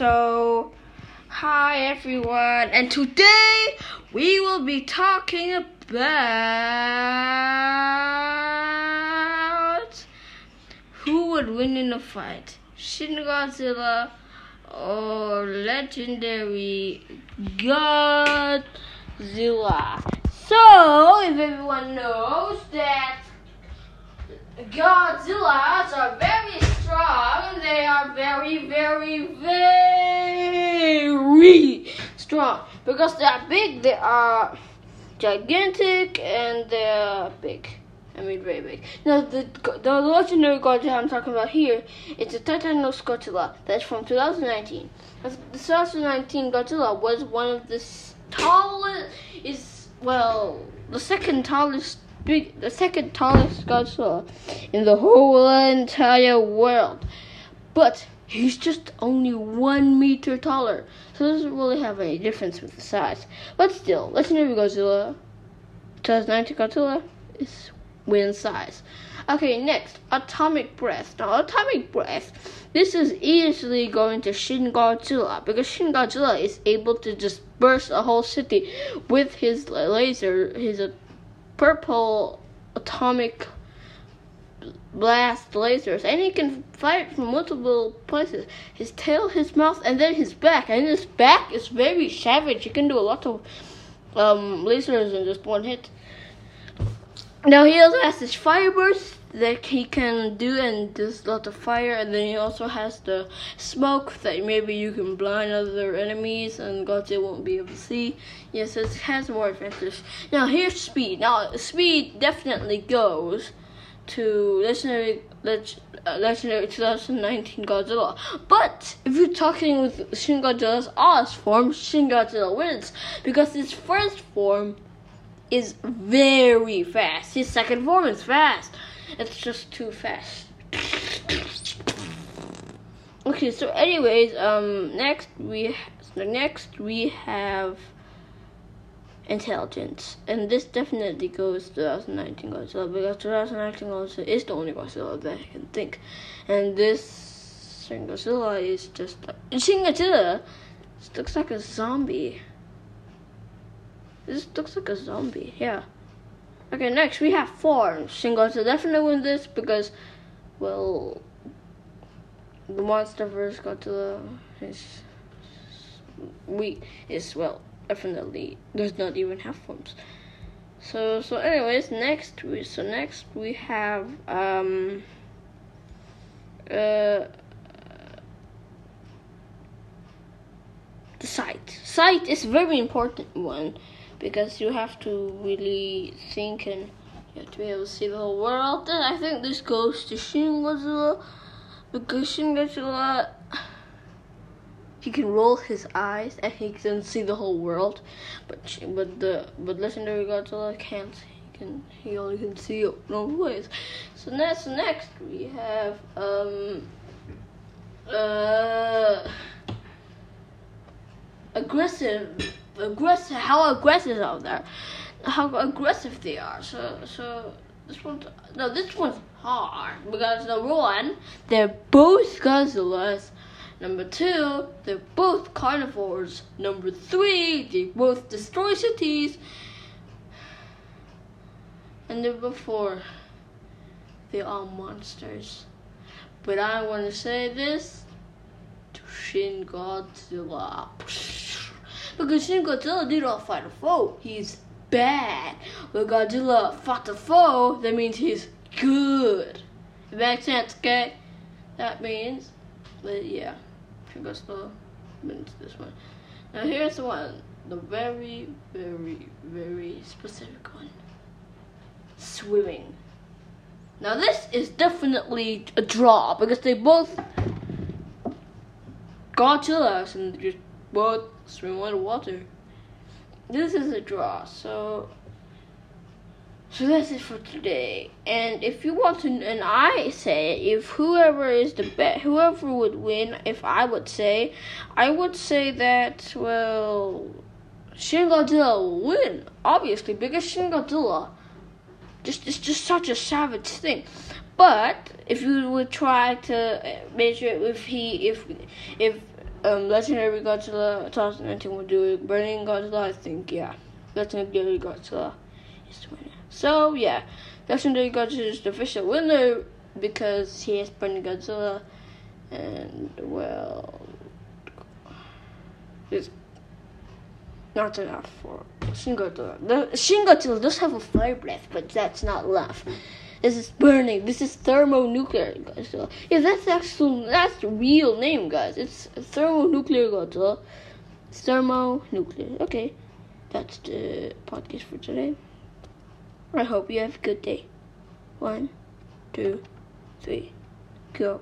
So, hi everyone, and today we will be talking about who would win in a fight, Shin Godzilla or Legendary Godzilla. So, if everyone knows that Godzillas are very strong, they are very, very, very strong. Because they are big, they are gigantic, and they are big. I mean, very big. Now, the legendary Godzilla I'm talking about here is the Titanus Godzilla. That's from 2019. The 2019 Godzilla was one of the tallest, the second tallest Godzilla in the whole entire world, but he's just only 1 meter taller, so it doesn't really have any difference with the size. But still, Legendary Godzilla, 2019 Godzilla, is win size. Okay, next, Atomic Breath. Now, Atomic Breath, this is easily going to Shin Godzilla, because Shin Godzilla is able to just burst a whole city with his laser, his purple atomic blast lasers, and he can fire it from multiple places, his tail, his mouth, and then his back. And his back is very savage. He can do a lot of lasers in just one hit. Now he also has this fire burst that he can do and does a lot of fire, and then he also has the smoke that maybe you can blind other enemies and Godzilla won't be able to see. Yes, it has more advantages. Now here's speed. Now speed definitely goes to legendary 2019 Godzilla, but if you're talking with Shin Godzilla's Oz form, Shin Godzilla wins, because his first form is very fast. His second form is fast. It's just too fast. Okay, so anyways, next we have intelligence, and this definitely goes to 2019 Godzilla, because 2019 Godzilla is the only Godzilla that I can think, and this Shin Godzilla is just Shin Godzilla looks like a zombie. This looks like a zombie, yeah. Okay, next we have forms. Shin Godzilla definitely win this because, well, the monster versus Godzilla is weak. Is, well, definitely does not even have forms. So anyways, next we have the sight. Sight is very important one, because you have to really think and you have to be able to see the whole world. And I think this goes to Shin Godzilla, because Shin Godzilla, he can roll his eyes and he can see the whole world, but Legendary Godzilla can't. He only can see one place. So next we have aggressive, how aggressive they are. So this one's hard, because number one, they're both Godzillas, number two, they're both carnivores, number three, they both destroy cities, and number four, they are monsters. But I want to say this to Shin Godzilla, because Shin Godzilla did not fight a foe. He's bad. When Godzilla fought a foe, that means he's good. It makes sense, okay? That means, but yeah, Shin Godzilla wins this one. Now here's the one, the very, very, very specific one. Swimming. Now this is definitely a draw, because they both Godzillas and just both swim underwater. This is a draw, so that's it for today. And if you want to, and I say, if whoever would win, if I would say that, well, Shin Godzilla will win, obviously, because Shin Godzilla is just such a savage thing. But if you would try to measure if Legendary Godzilla 2019 will do it. Burning Godzilla, I think, yeah. Legendary Godzilla is the winner. So, yeah. Legendary Godzilla is the official winner because he is Burning Godzilla. And, well, it's not enough for Shin Godzilla. The Shin Godzilla does have a fire breath, but that's not enough. This is burning. This is thermonuclear Godzilla. Yeah, that's the real name, guys. It's thermonuclear Godzilla. It's thermonuclear. Okay, that's the podcast for today. I hope you have a good day. 1, 2, 3, go.